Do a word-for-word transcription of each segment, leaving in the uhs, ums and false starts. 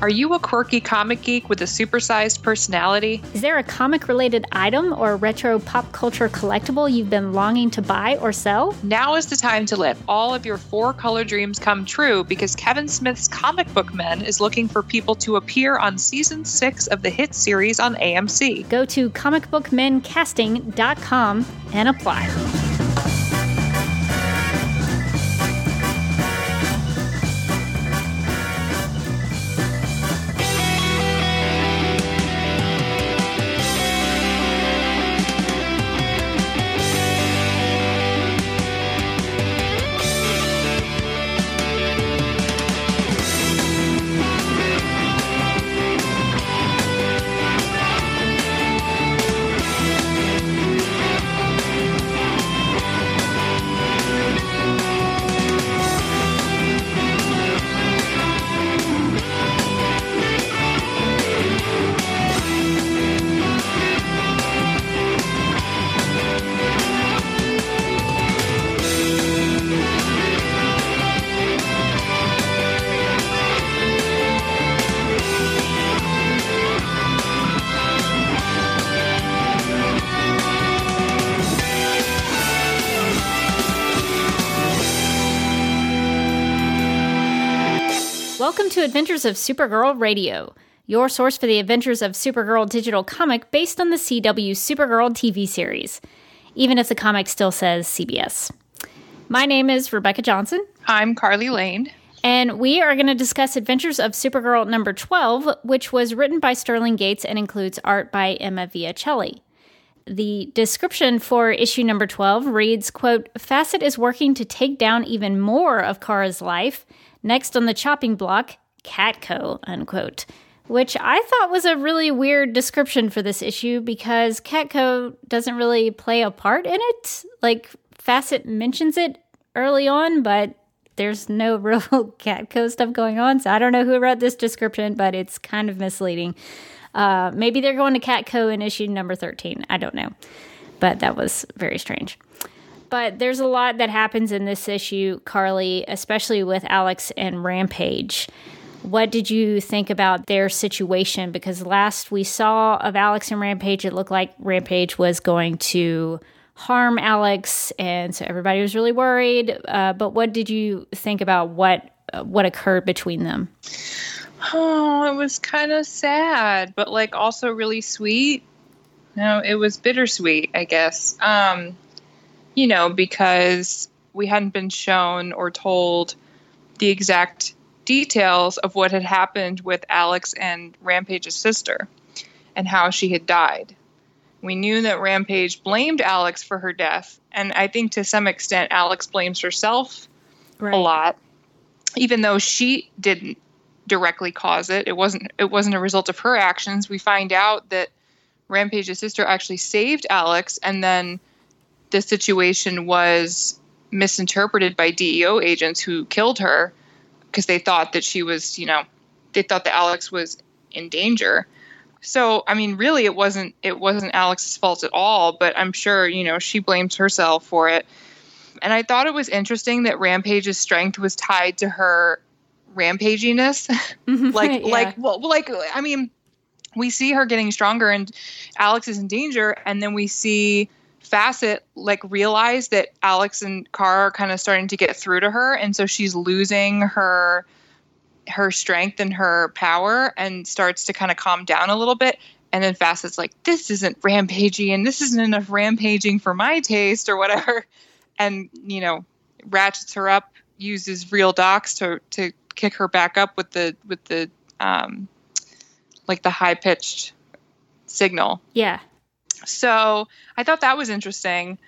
Are you a quirky comic geek with a supersized personality? Is there a comic-related item or retro pop culture collectible you've been longing to buy or sell? Now is the time to let all of your four-color dreams come true, because Kevin Smith's Comic Book Men is looking for people to appear on Season six of the hit series on A M C. Go to Comic Book Men Casting dot com and apply. Welcome to Adventures of Supergirl Radio, your source for the Adventures of Supergirl digital comic based on the C W Supergirl T V series, even if the comic still says C B S. My name is Rebecca Johnson. I'm Carly Lane. And we are going to discuss Adventures of Supergirl number twelve, which was written by Sterling Gates and includes art by Emma Viacelli. The description for issue number twelve reads, quote, "Facet is working to take down even more of Kara's life. Next on the chopping block, CatCo," unquote, which I thought was a really weird description for this issue because CatCo doesn't really play a part in it. Like, Facet mentions it early on, but there's no real CatCo stuff going on. So I don't know who wrote this description, but it's kind of misleading. Uh, maybe they're going to CatCo in issue number thirteen. I don't know. But that was very strange. But there's a lot that happens in this issue, Carly, especially with Alex and Rampage. What did you think about their situation? Because last we saw of Alex and Rampage, it looked like Rampage was going to harm Alex, and so everybody was really worried. Uh, but what did you think about what uh, what occurred between them? Oh, it was kind of sad, but like also really sweet. No, it was bittersweet, I guess. Um You know, because we hadn't been shown or told the exact details of what had happened with Alex and Rampage's sister and how she had died. We knew that Rampage blamed Alex for her death, and I think to some extent Alex blames herself right. a lot, even though she didn't directly cause it. It wasn't it wasn't a result of her actions. We find out that Rampage's sister actually saved Alex, and then the situation was misinterpreted by D E O agents who killed her because they thought that she was, you know, they thought that Alex was in danger. So, I mean, really, it wasn't it wasn't Alex's fault at all, but I'm sure, you know, she blames herself for it. And I thought it was interesting that Rampage's strength was tied to her rampaginess. like, yeah. like, well, like, I mean, we see her getting stronger and Alex is in danger, and then we see Facet like realized that Alex and Kara are kind of starting to get through to her, and so she's losing her her strength and her power and starts to kind of calm down a little bit. And then Facet's like, this isn't rampaging, and this isn't enough rampaging for my taste or whatever, and you know ratchets her up, uses Vril Dox to to kick her back up with the with the um like the high-pitched signal. Yeah. So I thought that was interesting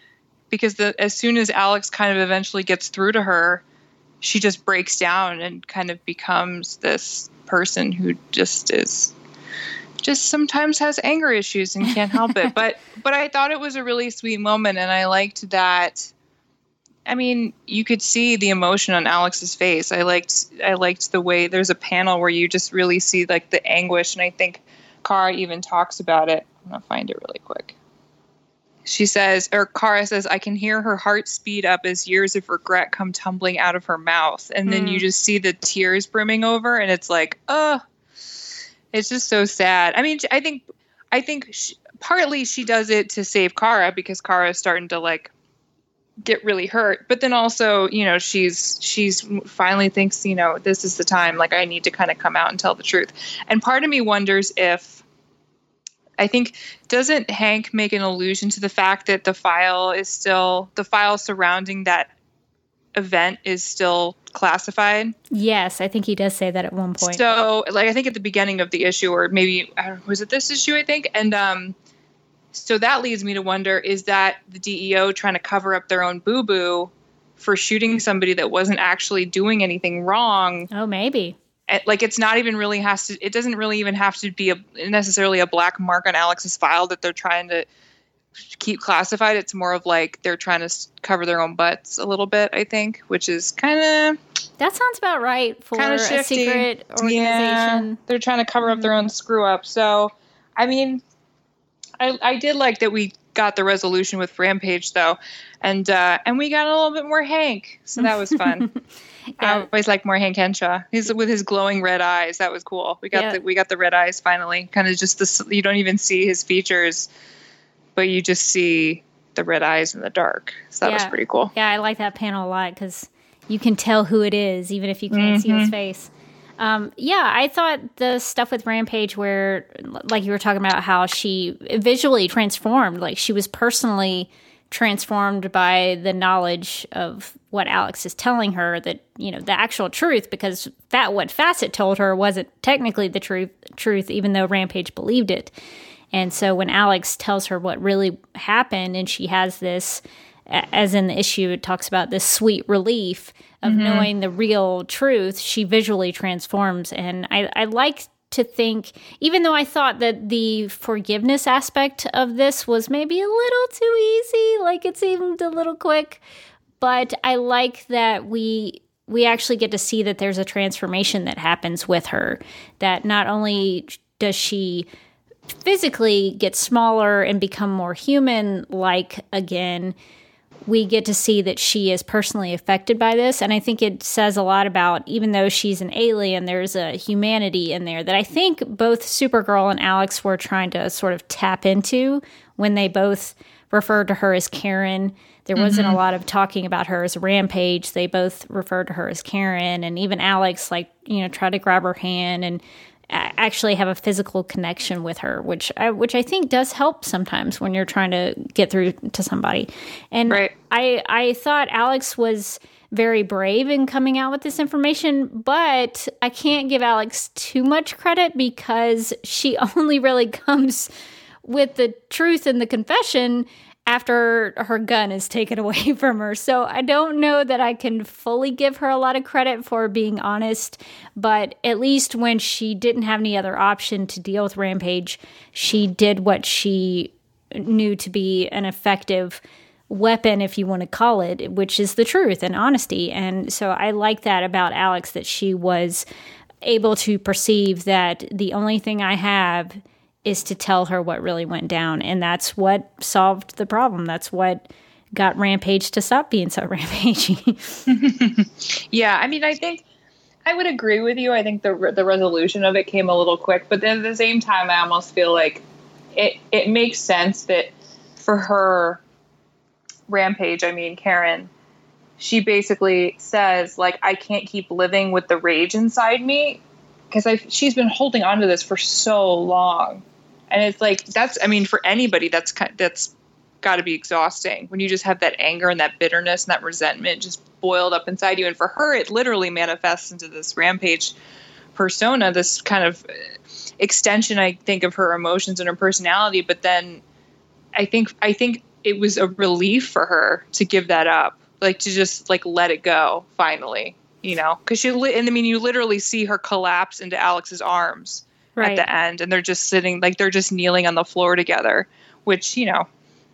because the, as soon as Alex kind of eventually gets through to her, she just breaks down and kind of becomes this person who just is just sometimes has anger issues and can't help it. But but I thought it was a really sweet moment, and I liked that. I mean, you could see the emotion on Alex's face. I liked I liked the way there's a panel where you just really see like the anguish, and I think Kara even talks about it. I'm going to find it really quick. She says, or Kara says, I can hear her heart speed up as years of regret come tumbling out of her mouth. And mm. then you just see the tears brimming over, and it's like, oh, uh, It's just so sad. I mean, I think, I think she, partly she does it to save Kara because Kara is starting to like get really hurt. But then also, you know, she's she's finally thinks, you know, this is the time. Like, I need to kind of come out and tell the truth. And part of me wonders if, I think, doesn't Hank make an allusion to the fact that the file is still the file surrounding that event is still classified? Yes, I think he does say that at one point. So, like, I think at the beginning of the issue, or maybe I don't know, was it this issue? I think, and um, so that leads me to wonder: is that the D E O trying to cover up their own boo boo for shooting somebody that wasn't actually doing anything wrong? Oh, maybe. Like, it's not even really has to, it doesn't really even have to be a, necessarily a black mark on Alex's file that they're trying to keep classified. It's more of like they're trying to cover their own butts a little bit, I think, which is kind of. That sounds about right for a secret organization. Yeah, they're trying to cover up their own screw up. So, I mean, I, I did like that we got the resolution with Rampage, though. And, uh, and we got a little bit more Hank. So that was fun. Yeah. I always like more Hank Henshaw. He's with his glowing red eyes. That was cool. We got yeah. the we got the red eyes finally. Kind of just this. You don't even see his features, but you just see the red eyes in the dark. So that yeah. was pretty cool. Yeah, I like that panel a lot because you can tell who it is, even if you can't mm-hmm. see his face. Um, yeah, I thought the stuff with Rampage, where like you were talking about how she visually transformed, like she was personally transformed by the knowledge of what Alex is telling her, that, you know, the actual truth, because that what Facet told her wasn't technically the truth, truth, even though Rampage believed it. And so when Alex tells her what really happened, and she has this, as in the issue, it talks about this sweet relief of mm-hmm. knowing the real truth, she visually transforms. And I, I like to think, even though I thought that the forgiveness aspect of this was maybe a little too easy, like it seemed a little quick, but I like that we we actually get to see that there's a transformation that happens with her, that not only does she physically get smaller and become more human-like again, we get to see that she is personally affected by this. And I think it says a lot about, even though she's an alien, there's a humanity in there that I think both Supergirl and Alex were trying to sort of tap into when they both referred to her as Karen. There mm-hmm. wasn't a lot of talking about her as Rampage. They both referred to her as Karen. And even Alex, like, you know, tried to grab her hand and actually have a physical connection with her, which I, which I think does help sometimes when you're trying to get through to somebody. And right. I, I thought Alex was very brave in coming out with this information, but I can't give Alex too much credit because she only really comes with the truth and the confession after her gun is taken away from her. So I don't know that I can fully give her a lot of credit for being honest, but at least when she didn't have any other option to deal with Rampage, she did what she knew to be an effective weapon, if you want to call it, which is the truth and honesty. And so I like that about Alex, that she was able to perceive that the only thing I have is to tell her what really went down. And that's what solved the problem. That's what got Rampage to stop being so rampagey. Yeah, I mean, I think I would agree with you. I think the the resolution of it came a little quick. But then at the same time, I almost feel like it, it makes sense that for her, Rampage, I mean, Karen, she basically says, like, I can't keep living with the rage inside me, because she's been holding on to this for so long. And it's like, that's, I mean, for anybody, that's that's got to be exhausting when you just have that anger and that bitterness and that resentment just boiled up inside you. And for her, it literally manifests into this Rampage persona, this kind of extension, I think, of her emotions and her personality. But then I think I think it was a relief for her to give that up, like to just like let it go finally. You know, because she li- and I mean, you literally see her collapse into Alex's arms right. at the end, and they're just sitting, like they're just kneeling on the floor together, which, you know,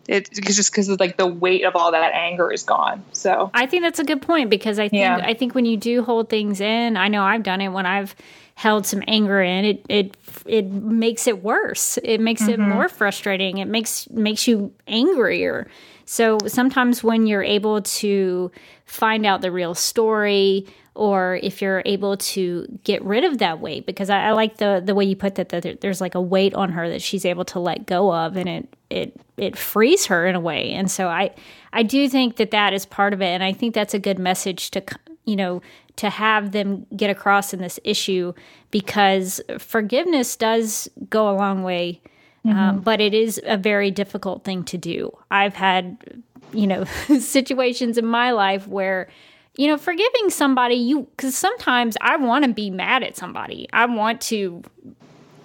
it, it's just because of like the weight of all that anger is gone. So I think that's a good point, because I think yeah. I think when you do hold things in, I know I've done it when I've held some anger in, it it it makes it worse. It makes mm-hmm. it more frustrating. It makes makes you angrier. So sometimes when you're able to find out the real story or if you're able to get rid of that weight, because I, I like the, the way you put that, that there's like a weight on her that she's able to let go of, and it it it frees her in a way. And so I I do think that that is part of it, and I think that's a good message to, you know, to have them get across in this issue, because forgiveness does go a long way, mm-hmm. um, but it is a very difficult thing to do. I've had, you know, situations in my life where, you know, forgiving somebody, you, because sometimes I want to be mad at somebody. I want to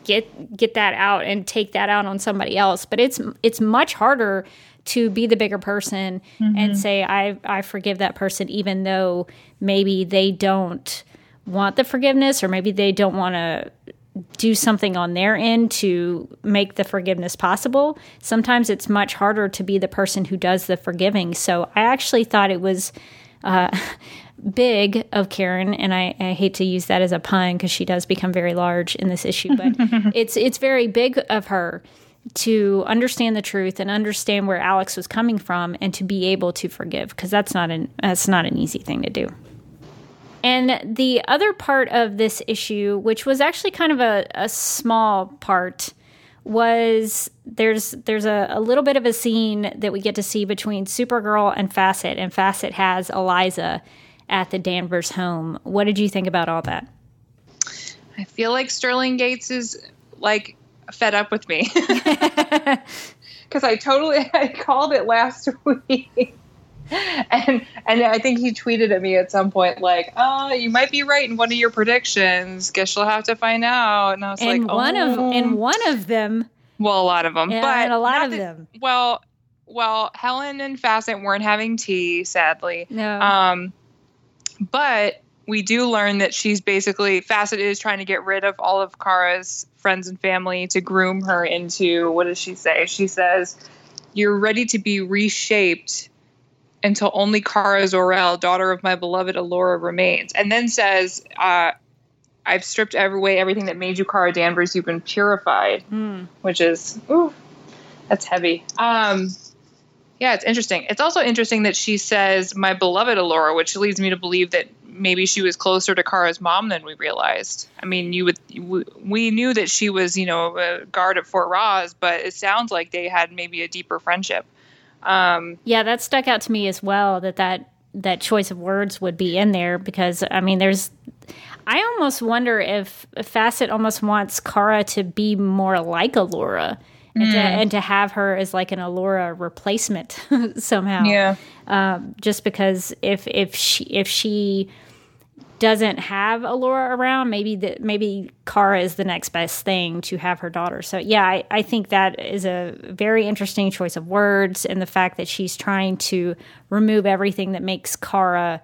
get get that out and take that out on somebody else. But it's it's much harder to be the bigger person mm-hmm. and say, I I forgive that person, even though maybe they don't want the forgiveness, or maybe they don't want to do something on their end to make the forgiveness possible. Sometimes it's much harder to be the person who does the forgiving. So I actually thought it was uh, big of Karen, and I, I hate to use that as a pun because she does become very large in this issue, but it's it's very big of her to understand the truth and understand where Alex was coming from, and to be able to forgive, because that's not an that's not an easy thing to do. And the other part of this issue, which was actually kind of a, a small part, was there's there's a, a little bit of a scene that we get to see between Supergirl and Facet, and Facet has Eliza at the Danvers home. What did you think about all that? I feel like Sterling Gates is like fed up with me, because I totally I called it last week. And and I think he tweeted at me at some point like, "Oh, you might be right in one of your predictions. Guess you'll have to find out." And I was and like, one "Oh, of, and one of them." Well, a lot of them, yeah, but and a lot of that, them. Well, well, Helen and Facet weren't having tea, sadly. No. Um, but we do learn that she's basically Facet is trying to get rid of all of Kara's friends and family to groom her into, what does she say? She says, "You're ready to be reshaped until only Kara Zor-El, daughter of my beloved Allura, remains." And then says, uh, "I've stripped away everything that made you Kara Danvers. You've been purified," mm. which is, ooh, that's heavy. Um, yeah, it's interesting. It's also interesting that she says, "my beloved Allura," which leads me to believe that maybe she was closer to Kara's mom than we realized. I mean, you would we knew that she was, you know, a guard at Fort Ross, but it sounds like they had maybe a deeper friendship. Um, yeah, that stuck out to me as well, that, that that choice of words would be in there, because, I mean, there's – I almost wonder if Facet almost wants Kara to be more like Allura mm. and, to, and to have her as like an Allura replacement somehow. Yeah. Um, just because if, if she if she doesn't have Allura around, maybe the, maybe Kara is the next best thing to have her daughter. So, yeah, I, I think that is a very interesting choice of words, and the fact that she's trying to remove everything that makes Kara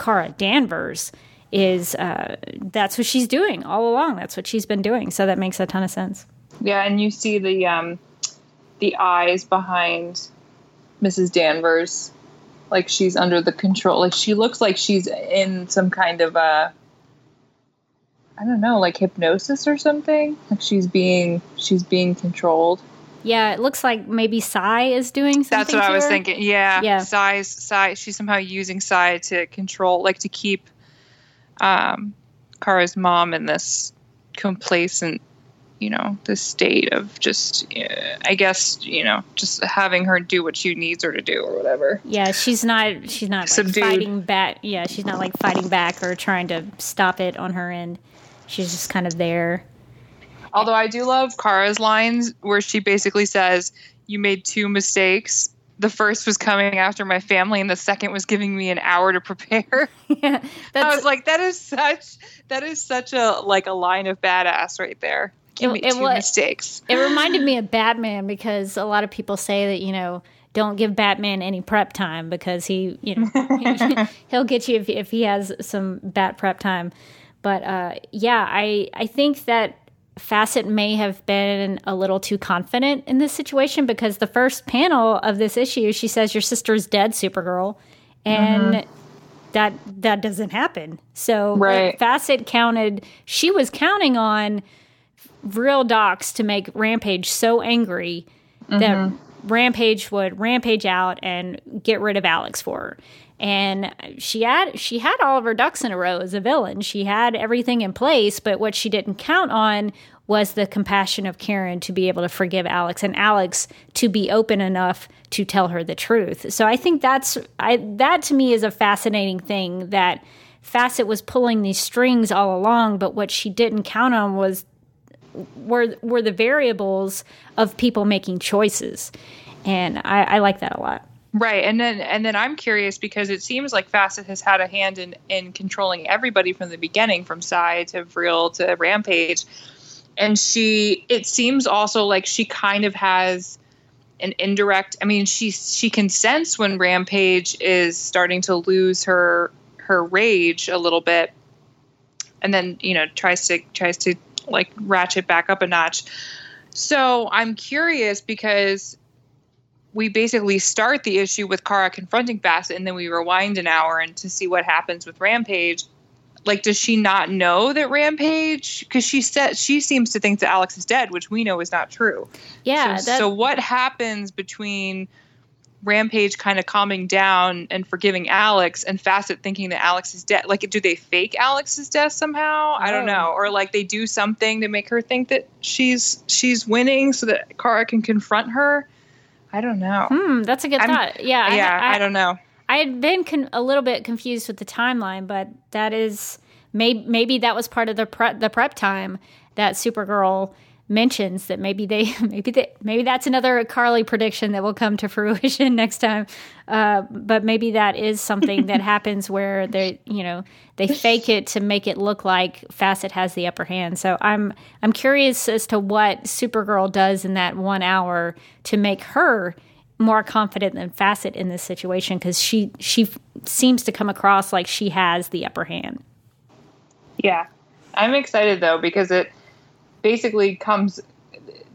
Kara Danvers is uh, that's what she's doing all along. That's what she's been doing. So that makes a ton of sense. Yeah, and you see the um, the eyes behind Missus Danvers. Like she's under the control. Like she looks like she's in some kind of a, I don't know, like hypnosis or something. Like she's being she's being controlled. Yeah, it looks like maybe Psy is doing something. That's what to I was her. thinking. Yeah, yeah. Psy's Psy. She's somehow using Psy to control, like to keep um, Kara's mom in this complacent, you know, this state of just, uh, I guess, you know, just having her do what she needs her to do or whatever. Yeah, she's not, she's not like fighting back. Yeah, she's not like fighting back or trying to stop it on her end. She's just kind of there. Although I do love Kara's lines where she basically says, "You made two mistakes. The first was coming after my family, and the second was giving me an hour to prepare." Yeah, that's, I was like, that is such, that is such a, like a line of badass right there. It, it, two mistakes. It reminded me of Batman, because a lot of people say that, you know, don't give Batman any prep time, because he, you know, he, he'll get you if, if he has some bat prep time. But uh, yeah, I, I think that Facet may have been a little too confident in this situation, because the first panel of this issue, she says, "Your sister's dead, Supergirl." And mm-hmm. that that doesn't happen. So right. Facet counted, she was counting on Vril Dox to make Rampage so angry that mm-hmm. Rampage would rampage out and get rid of Alex for her. And she had she had all of her ducks in a row as a villain. She had everything in place, but what she didn't count on was the compassion of Karen to be able to forgive Alex, and Alex to be open enough to tell her the truth. So I think that's I, that to me is a fascinating thing, that Facet was pulling these strings all along, but what she didn't count on was were were the variables of people making choices, and I, I like that a lot. Right. And then and then I'm curious, because it seems like Facet has had a hand in, in controlling everybody from the beginning, from Psy to Vril to Rampage. And she it seems also like she kind of has an indirect I mean, she she can sense when Rampage is starting to lose her her rage a little bit, and then, you know, tries to tries to like ratchet back up a notch. So I'm curious, because we basically start the issue with Kara confronting Facet, and then we rewind an hour and to see what happens with Rampage. Like, does she not know that Rampage? Because she said she seems to think that Alex is dead, which we know is not true. Yeah. So, so what happens between Rampage kind of calming down and forgiving Alex, and Facet thinking that Alex is dead? Like, do they fake Alex's death somehow? I don't know. Or like they do something to make her think that she's she's winning, so that Kara can confront her. I don't know. Hmm, that's a good I'm, thought. Yeah, yeah. I, I, I don't know. I had been con- a little bit confused with the timeline, but that is maybe maybe that was part of the prep the prep time that Supergirl mentions, that maybe they maybe they, maybe that's another Carly prediction that will come to fruition next time. Uh, but maybe that is something that happens where they you know they fake it to make it look like Facet has the upper hand. So I'm I'm curious as to what Supergirl does in that one hour to make her more confident than Facet in this situation, because she she seems to come across like she has the upper hand. Yeah, I'm excited though, because it basically comes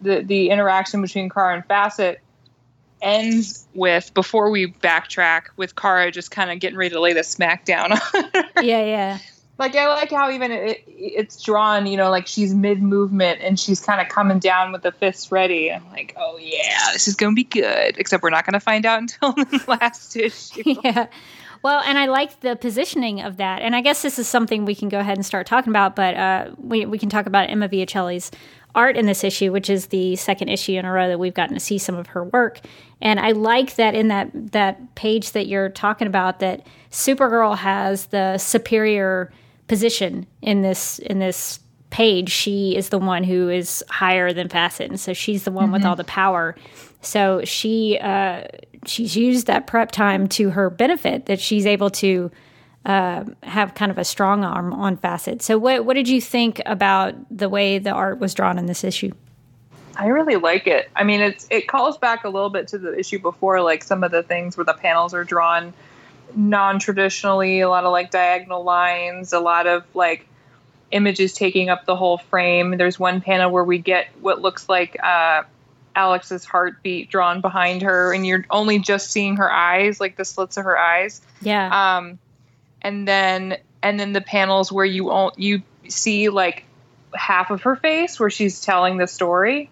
the the interaction between Kara and Facet ends with, before we backtrack, with Kara just kind of getting ready to lay the smack down on her. Yeah, yeah. Like, I like how even it, it's drawn, you know, like she's mid-movement and she's kind of coming down with the fists ready. I'm like, oh, yeah, this is going to be good. Except we're not going to find out until the last issue. Yeah. Well, and I like the positioning of that. And I guess this is something we can go ahead and start talking about. But uh, we, we can talk about Emma Viacelli's art in this issue, which is the second issue in a row that we've gotten to see some of her work. And I like that in that that page that you're talking about, that Supergirl has the superior position in this in this page. She is the one who is higher than Facet, and so she's the one mm-hmm. with all the power. So she uh she's used that prep time to her benefit, that she's able to uh have kind of a strong arm on Facet. So what what did you think about the way the art was drawn in this issue? I really like it. I mean, it's it calls back a little bit to the issue before, like some of the things where the panels are drawn non-traditionally, a lot of like diagonal lines, a lot of like images taking up the whole frame. There's one panel where we get what looks like uh Alex's heartbeat drawn behind her, and you're only just seeing her eyes, like the slits of her eyes. Yeah. Um, and then and then the panels where you on, you see like half of her face where she's telling the story,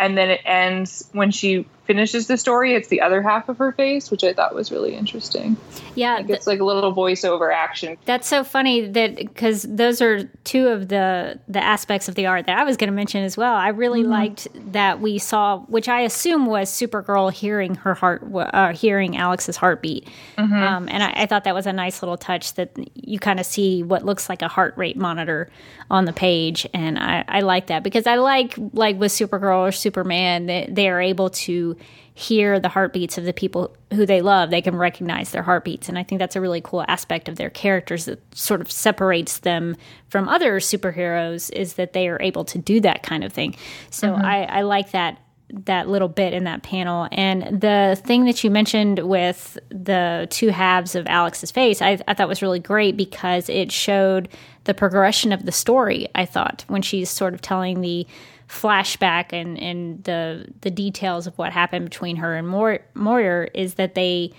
and then it ends when she finishes the story, it's the other half of her face, which I thought was really interesting. Yeah, like it's like a little voiceover action. That's so funny, that because those are two of the the aspects of the art that I was going to mention as well. I really mm-hmm. liked that we saw, which I assume was Supergirl hearing her heart, uh, hearing Alex's heartbeat, mm-hmm. um, and I, I thought that was a nice little touch, that you kind of see what looks like a heart rate monitor on the page, and I, I like that, because I like like with Supergirl or Superman, they, they are able to hear the heartbeats of the people who they love. They can recognize their heartbeats, and I think that's a really cool aspect of their characters that sort of separates them from other superheroes, is that they are able to do that kind of thing. So mm-hmm. I, I like that that little bit in that panel. And the thing that you mentioned with the two halves of Alex's face, I, I thought was really great, because it showed the progression of the story, I thought, when she's sort of telling the flashback and, and the the details of what happened between her and Moyer, is that they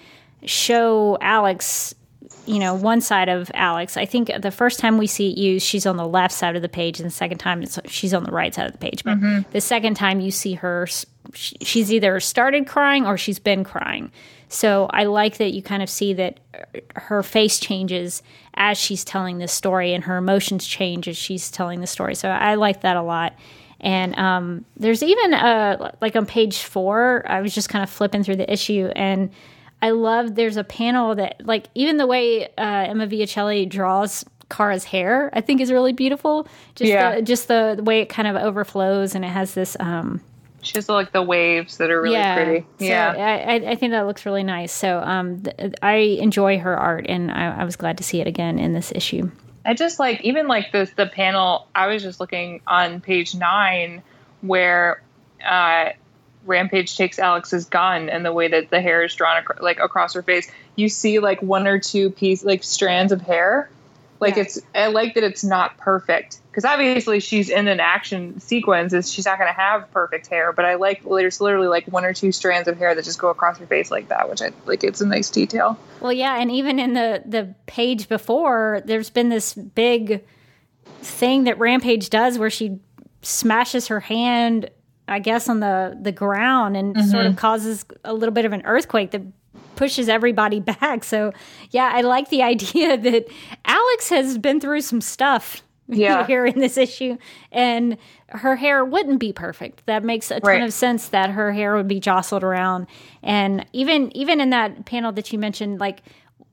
show Alex, you know, one side of Alex. I think the first time we see it used, she's on the left side of the page, and the second time it's, she's on the right side of the page. But mm-hmm. the second time you see her she, she's either started crying or she's been crying. So I like that you kind of see that her face changes as she's telling this story and her emotions change as she's telling the story. So I like that a lot. And um, there's even, a, like on page four, I was just kind of flipping through the issue, and I love there's a panel that, like, even the way uh, Emma Viacelli draws Kara's hair, I think is really beautiful. Just, yeah. the, just the, the way it kind of overflows, and it has this... Um, She has, like, the waves that are really yeah. pretty. Yeah, so I, I think that looks really nice. So um, th- I enjoy her art, and I, I was glad to see it again in this issue. I just, like, even, like, this, the panel, I was just looking on page nine where uh, Rampage takes Alex's gun, and the way that the hair is drawn, ac- like, across her face, you see, like, one or two piece, like, strands of hair. Like, yeah. it's, I like that it's not perfect. Because obviously she's in an action sequence, and she's not going to have perfect hair. But I like there's literally like one or two strands of hair that just go across her face like that, which I like. It's a nice detail. Well, yeah, and even in the the page before, there's been this big thing that Rampage does where she smashes her hand, I guess, on the the ground and mm-hmm. sort of causes a little bit of an earthquake that pushes everybody back. So yeah, I like the idea that Alex has been through some stuff. Yeah. Here in this issue, and her hair wouldn't be perfect. That makes a ton right. of sense that her hair would be jostled around. And even even in that panel that you mentioned, like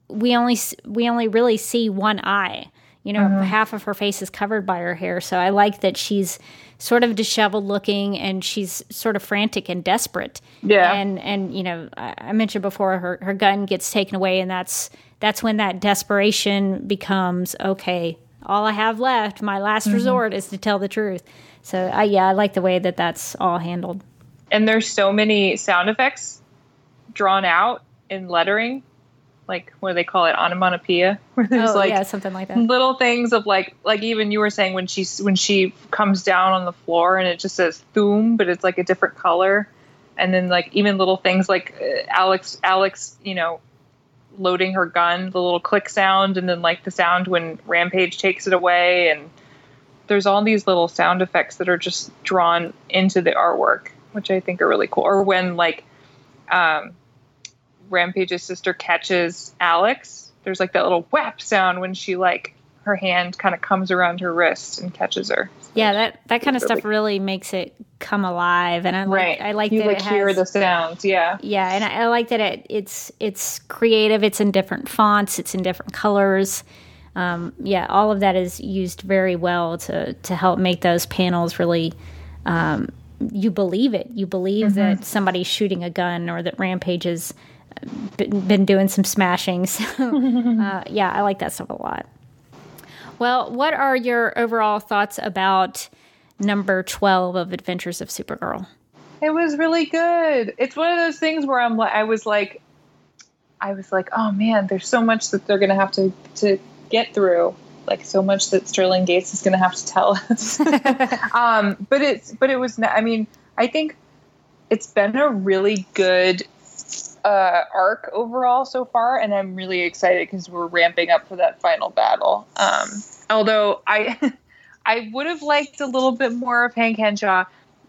we only we only really see one eye. You know, mm-hmm. half of her face is covered by her hair. So I like that she's sort of disheveled looking, and she's sort of frantic and desperate. Yeah. And and you know, I mentioned before her her gun gets taken away, and that's that's when that desperation becomes okay. All I have left, my last mm-hmm. resort, is to tell the truth. So, I, yeah, I like the way that that's all handled. And there's so many sound effects drawn out in lettering. Like, what do they call it? Onomatopoeia? Where there's oh, like yeah, something like that. Little things of like, like even you were saying when she, when she comes down on the floor and it just says thoom, but it's like a different color. And then like even little things like Alex, Alex, you know, loading her gun, the little click sound, and then like the sound when Rampage takes it away. And there's all these little sound effects that are just drawn into the artwork, which I think are really cool. Or when like um Rampage's sister catches Alex, there's like that little whap sound when she like her hand kind of comes around her wrist and catches her. So yeah, that that kind of really stuff really makes it come alive, and I like right. I like you that like it hear has, the sounds, yeah, yeah, and I, I like that it it's it's creative. It's in different fonts, it's in different colors. Um, yeah, all of that is used very well to to help make those panels really. Um, you believe it. You believe mm-hmm. that somebody's shooting a gun, or that Rampage has been, been doing some smashing. So uh, yeah, I like that stuff a lot. Well, what are your overall thoughts about number twelve of Adventures of Supergirl? It was really good. It's one of those things where I'm like, I was like, I was like, oh man, there's so much that they're going to have to, to get through. Like so much that Sterling Gates is going to have to tell us. um, but it's, but it was, I mean, I think it's been a really good Uh, arc overall so far, and I'm really excited because we're ramping up for that final battle. Um, although I, I would have liked a little bit more of Hank Henshaw,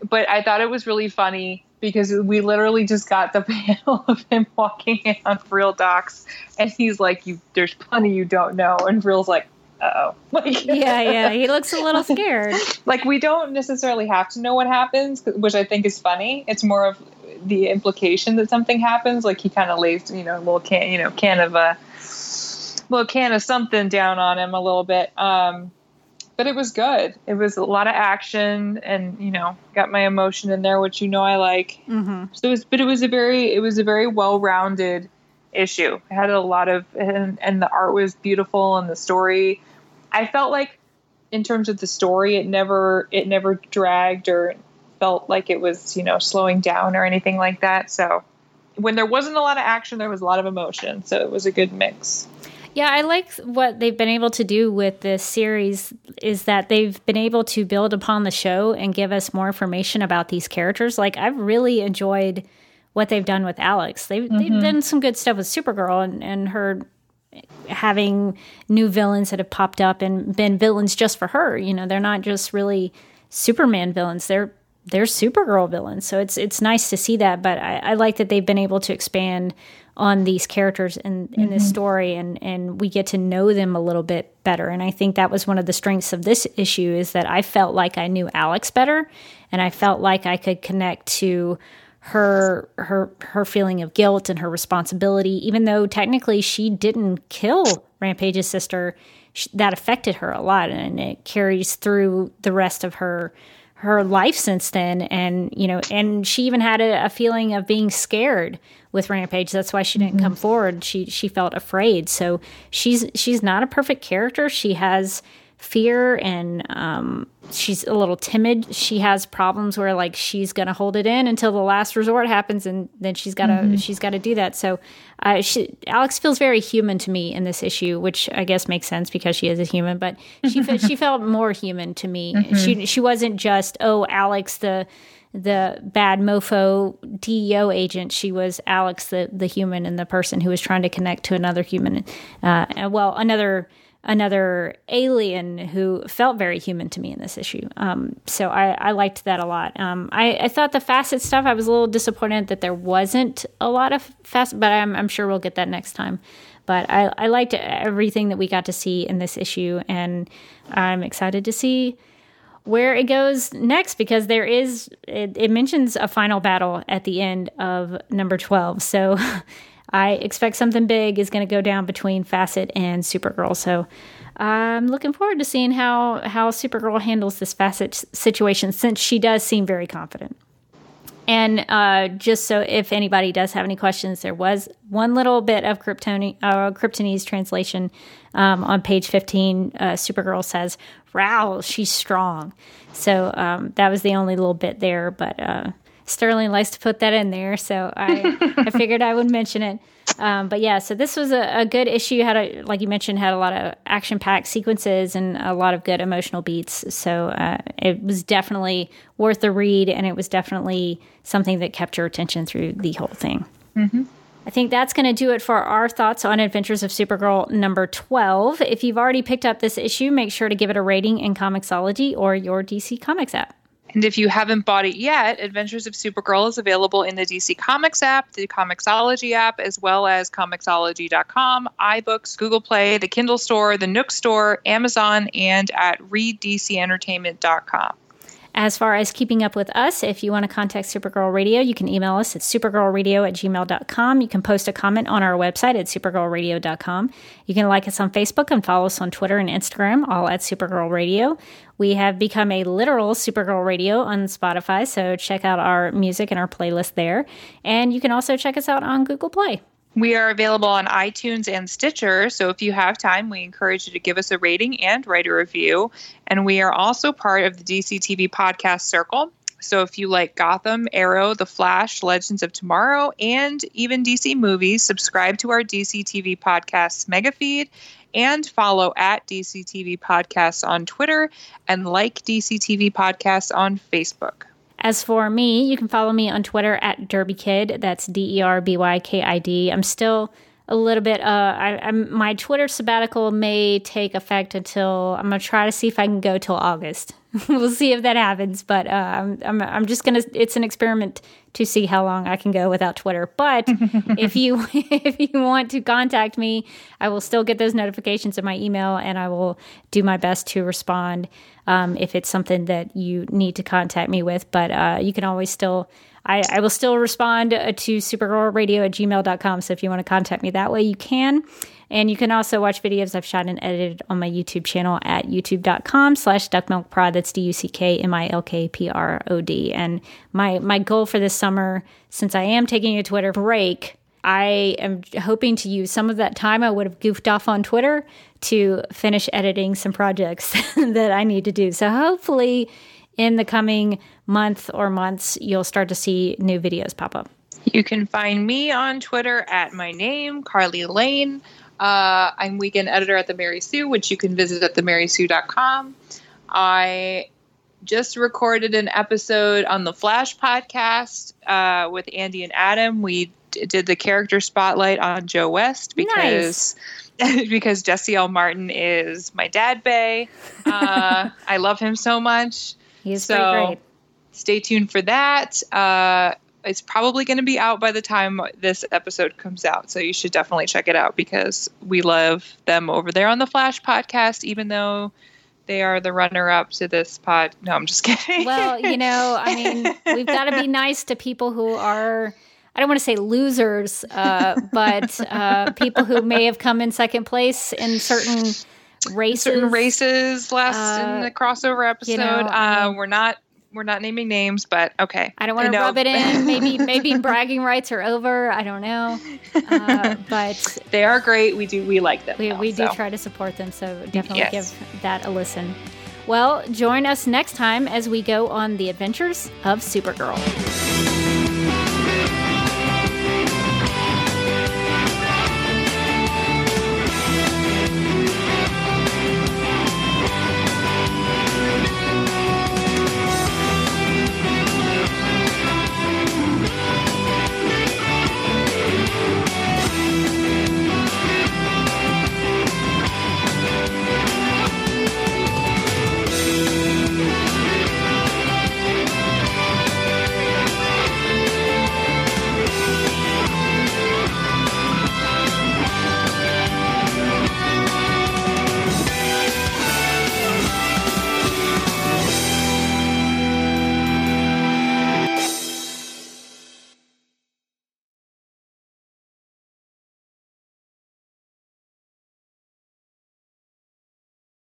but I thought it was really funny because we literally just got the panel of him walking in on Vril Dox, and he's like, "You, there's plenty you don't know," and Vril's like, "Uh oh," like yeah, yeah, he looks a little scared. Like we don't necessarily have to know what happens, which I think is funny. It's more of the implication that something happens, like he kind of lays, you know, a little can, you know, can of a little can of something down on him a little bit. Um, but it was good. It was a lot of action, and you know, got my emotion in there, which you know I like. Mm-hmm. So, it was, but it was a very, it was a very well-rounded issue. It had a lot of, and, and the art was beautiful, and the story. I felt like, in terms of the story, it never, it never dragged or felt like it was, you know, slowing down or anything like that. So when there wasn't a lot of action, there was a lot of emotion. So it was a good mix. Yeah, I like what they've been able to do with this series is that they've been able to build upon the show and give us more information about these characters. Like I've really enjoyed what they've done with Alex. They've, mm-hmm. they've done some good stuff with Supergirl and, and her having new villains that have popped up and been villains just for her. You know, they're not just really Superman villains. They're they're Supergirl villains. So it's it's nice to see that, but I, I like that they've been able to expand on these characters in, in mm-hmm. this story, and, and we get to know them a little bit better. And I think that was one of the strengths of this issue, is that I felt like I knew Alex better, and I felt like I could connect to her her her feeling of guilt and her responsibility, even though technically she didn't kill Rampage's sister. She, that affected her a lot, and it carries through the rest of her her life since then. And, you know, and she even had a, a feeling of being scared with Rampage. That's why she didn't mm-hmm. come forward. She she felt afraid. So she's she's not a perfect character. She has fear, and um, she's a little timid. She has problems where, like, she's going to hold it in until the last resort happens, and then she's got to mm-hmm. she's got to do that. So uh, she, Alex feels very human to me in this issue, which I guess makes sense because she is a human. But she fe- she felt more human to me. Mm-hmm. She she wasn't just, oh, Alex the the bad mofo D E O agent. She was Alex the the human, and the person who was trying to connect to another human, uh, well, another. another alien who felt very human to me in this issue. Um, so I, I liked that a lot. Um, I, I thought the Facet stuff, I was a little disappointed that there wasn't a lot of Facet, but I'm, I'm sure we'll get that next time. But I, I liked everything that we got to see in this issue, and I'm excited to see where it goes next, because there is, it, it mentions a final battle at the end of number twelve. So I expect something big is going to go down between Facet and Supergirl. So I'm looking forward to seeing how, how Supergirl handles this Facet situation, since she does seem very confident. And uh, just so if anybody does have any questions, there was one little bit of Kryptoni- uh, Kryptonese translation um, on page fifteen. Uh, Supergirl says, "Rao, she's strong." So um, that was the only little bit there, but... Uh, Sterling likes to put that in there, so I, I figured I would mention it. Um, but yeah, so this was a, a good issue. Had a, like you mentioned, had a lot of action-packed sequences and a lot of good emotional beats. So uh, it was definitely worth the read, and it was definitely something that kept your attention through the whole thing. Mm-hmm. I think that's going to do it for our thoughts on Adventures of Supergirl number twelve. If you've already picked up this issue, make sure to give it a rating in Comixology or your D C Comics app. And if you haven't bought it yet, Adventures of Supergirl is available in the D C Comics app, the Comixology app, as well as Comixology dot com, iBooks, Google Play, the Kindle store, the Nook store, Amazon, and at read d c entertainment dot com. As far as keeping up with us, if you want to contact Supergirl Radio, you can email us at supergirlradio at gmail dot com. You can post a comment on our website at supergirlradio dot com. You can like us on Facebook and follow us on Twitter and Instagram, all at Supergirl Radio. We have become a literal Supergirl Radio on Spotify, so check out our music and our playlist there. And you can also check us out on Google Play. We are available on iTunes and Stitcher, so if you have time, we encourage you to give us a rating and write a review. And we are also part of the D C T V podcast circle, so if you like Gotham, Arrow, The Flash, Legends of Tomorrow, and even D C movies, subscribe to our D C T V Podcasts mega feed and follow at D C T V Podcasts on Twitter and like D C T V Podcasts on Facebook. As for me, you can follow me on Twitter at DerbyKid. That's D E R B Y K I D. I'm still a little bit, uh, I, I'm, my Twitter sabbatical may take effect until, I'm going to try to see if I can go till August. We'll see if that happens, but uh, I'm, I'm, I'm just going to, it's an experiment to see how long I can go without Twitter. But if you if you want to contact me, I will still get those notifications in my email, and I will do my best to respond um, if it's something that you need to contact me with. But uh, you can always still, I, I will still respond to supergirlradio at gmail dot com. So if you want to contact me that way, you can. And you can also watch videos I've shot and edited on my YouTube channel at youtube dot com slash duckmilkprod. That's D U C K M I L K P R O D. And my, my goal for this summer, since I am taking a Twitter break, I am hoping to use some of that time I would have goofed off on Twitter to finish editing some projects that I need to do. So hopefully in the coming month or months, you'll start to see new videos pop up. You can find me on Twitter at my name, Carly Lane. Uh, I'm weekend editor at the Mary Sue, which you can visit at the mary sue dot com. I just recorded an episode on the Flash podcast uh, with Andy and Adam. We d- did the character spotlight on Joe West because nice. because Jesse L. Martin is my dad bae. Uh, I love him so much. He's so great. stay tuned for that. Uh, it's probably going to be out by the time this episode comes out, so you should definitely check it out because we love them over there on the Flash podcast, even though they are the runner-up to this pod. No, I'm just kidding. Well, you know, I mean, we've got to be nice to people who are, I don't want to say losers, uh, but uh, people who may have come in second place in certain races. Certain races last uh, in the crossover episode. You know, uh, um, we're not we're not naming names, but okay. I don't want to rub it in. Maybe maybe bragging rights are over. I don't know, uh, but they are great. We do we like them. We though, we so. do try to support them, so definitely yes. give that a listen. Well, join us next time as we go on the Adventures of Supergirl.